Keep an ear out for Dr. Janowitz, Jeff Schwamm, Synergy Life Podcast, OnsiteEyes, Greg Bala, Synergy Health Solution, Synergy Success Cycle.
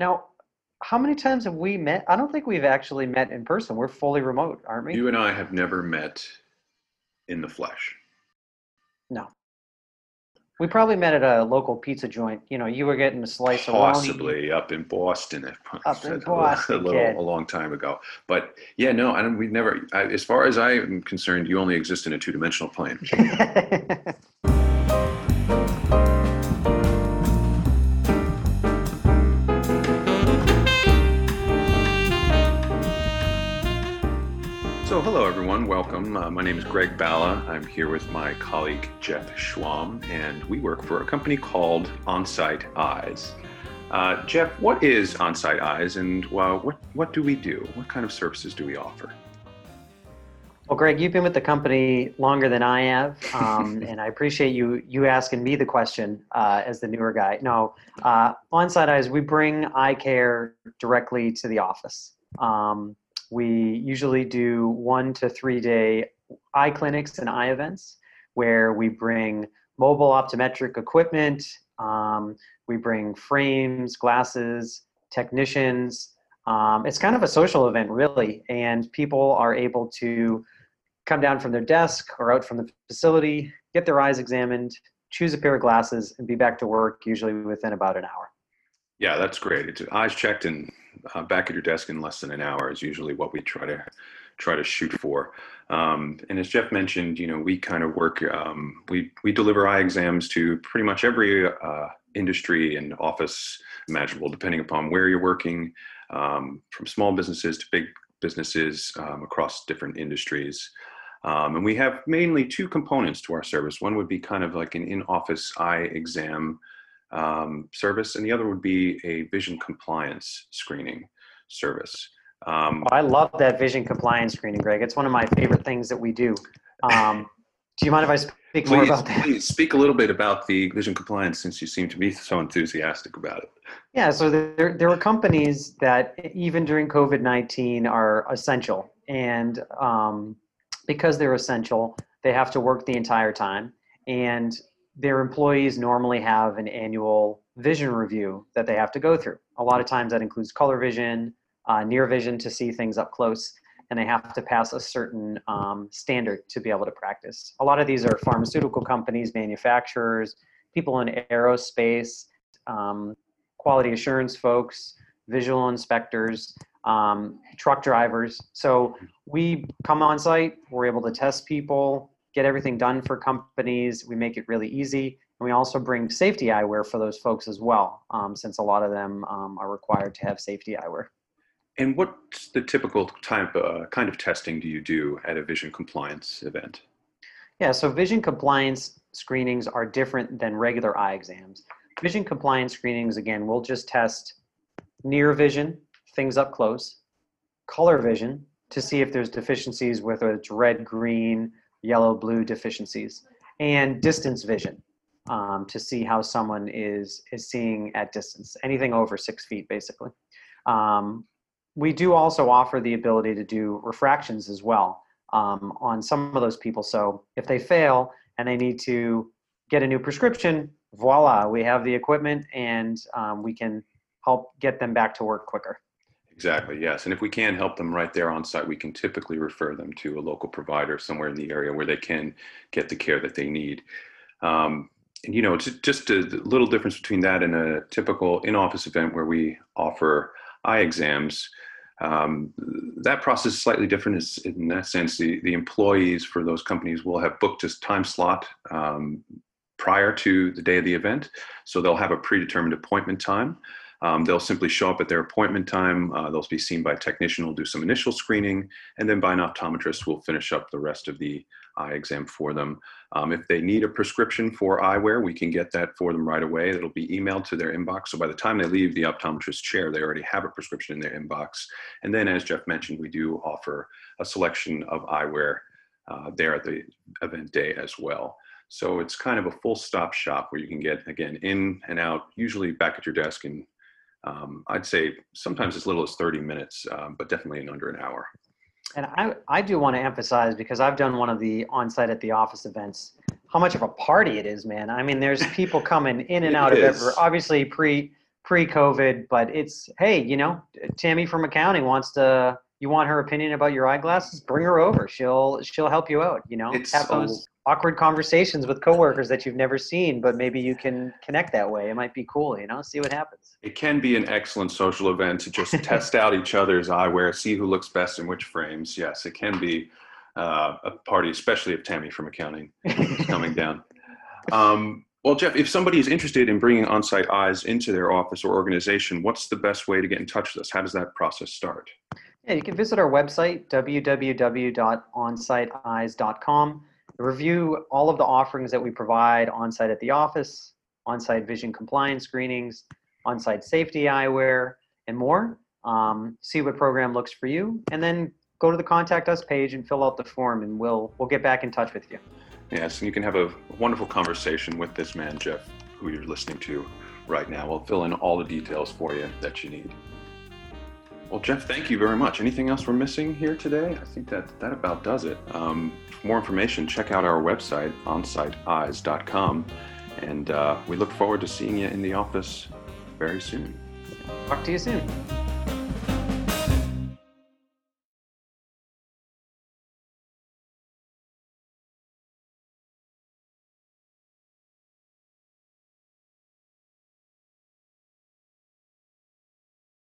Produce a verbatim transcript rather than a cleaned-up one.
Now, how many times have we met? I don't think we've actually met in person. We're fully remote, aren't we? You and I have never met in the flesh. No. We probably met at a local pizza joint. You know, you were getting a slice possibly of possibly up in Boston. Up in Boston, a, little, a long time ago. But yeah, no, I don't. We've never. I, as far as I am concerned, you only exist in a two-dimensional plane. So hello everyone, welcome. Uh, my name is Greg Bala. I'm here with my colleague Jeff Schwamm, and we work for a company called OnsiteEyes. Uh, Jeff, what is OnsiteEyes, and uh, what, what do we do? What kind of services do we offer? Well, Greg, you've been with the company longer than I have, um, and I appreciate you you asking me the question uh, as the newer guy. No, uh, OnsiteEyes, we bring eye care directly to the office. Um, We usually do one to three day eye clinics and eye events where we bring mobile optometric equipment, um, we bring frames, glasses, technicians. Um, it's kind of a social event really, and people are able to come down from their desk or out from the facility, get their eyes examined, choose a pair of glasses, and be back to work usually within about an hour. Yeah, that's great. It's eyes checked and uh, back at your desk in less than an hour is usually what we try to try to shoot for. Um, and as Jeff mentioned, you know, we kind of work, um, we, we deliver eye exams to pretty much every uh, industry and office imaginable, depending upon where you're working, um, from small businesses to big businesses um, across different industries. Um, and we have mainly two components to our service. One would be kind of like an in-office eye exam Um, service, and the other would be a vision compliance screening service. Um, oh, I love that vision compliance screening, Greg. It's one of my favorite things that we do. Um, do you mind if I speak please, more about that? Please speak a little bit about the vision compliance, since you seem to be so enthusiastic about it. Yeah, so there there are companies that even during COVID nineteen are essential, and um, because they're essential, they have to work the entire time, and their employees normally have an annual vision review that they have to go through. A lot of times that includes color vision, uh, near vision to see things up close, and they have to pass a certain um, standard to be able to practice. A lot of these are pharmaceutical companies, manufacturers, people in aerospace, um, quality assurance folks, visual inspectors, um, truck drivers. So we come on site, we're able to test people, get everything done for companies. We make it really easy. And we also bring safety eyewear for those folks as well, um, since a lot of them um, are required to have safety eyewear. And what's the typical type, uh, kind of testing do you do at a vision compliance event? Yeah, so vision compliance screenings are different than regular eye exams. Vision compliance screenings, again, we'll just test near vision, things up close, color vision to see if there's deficiencies, whether it's red, green, yellow, blue deficiencies, and distance vision um, to see how someone is is seeing at distance, anything over six feet, basically. Um, we do also offer the ability to do refractions as well um, on some of those people. So if they fail and they need to get a new prescription, voila, we have the equipment and um, we can help get them back to work quicker. Exactly, yes. And if we can help them right there on site, we can typically refer them to a local provider somewhere in the area where they can get the care that they need. Um, and, you know, it's just a little difference between that and a typical in-office event where we offer eye exams. Um, that process is slightly different in that sense. The, the employees for those companies will have booked a time slot um, prior to the day of the event. So they'll have a predetermined appointment time. Um, they'll simply show up at their appointment time. Uh, they'll be seen by a technician, will do some initial screening, and then by an optometrist will finish up the rest of the eye exam for them. Um, if they need a prescription for eyewear, we can get that for them right away. It'll be emailed to their inbox. So by the time they leave the optometrist's chair, they already have a prescription in their inbox. And then, as Jeff mentioned, we do offer a selection of eyewear uh, there at the event day as well. So it's kind of a full stop shop where you can get, again, in and out, usually back at your desk in Um, I'd say sometimes as little as thirty minutes, um, but definitely in under an hour. And I, I do want to emphasize, because I've done one of the on-site at the office events, how much of a party it is, man. I mean, there's people coming in and out of every, obviously pre, pre-COVID, but it's, hey, you know, Tammy from accounting wants to, you want her opinion about your eyeglasses? Bring her over. She'll, she'll help you out, you know, it's have so... those awkward conversations with coworkers that you've never seen, but maybe you can connect that way. It might be cool, you know, see what happens. It can be an excellent social event to just test out each other's eyewear, see who looks best in which frames. Yes, it can be uh, a party, especially if Tammy from accounting is coming down. Um, Well, Jeff, if somebody is interested in bringing OnsiteEyes into their office or organization, what's the best way to get in touch with us? How does that process start? Yeah, you can visit our website, w w w dot onsite eyes dot com. Review all of the offerings that we provide on-site at the office, on-site vision compliance screenings, on-site safety eyewear, and more. Um, see what program looks for you, and then go to the Contact Us page and fill out the form, and we'll, we'll get back in touch with you. Yes, and you can have a wonderful conversation with this man, Jeff, who you're listening to right now. We'll fill in all the details for you that you need. Well, Jeff, thank you very much. Anything else we're missing here today? I think that, that about does it. Um, for more information, check out our website, onsite eyes dot com, and uh, we look forward to seeing you in the office very soon. Talk to you soon.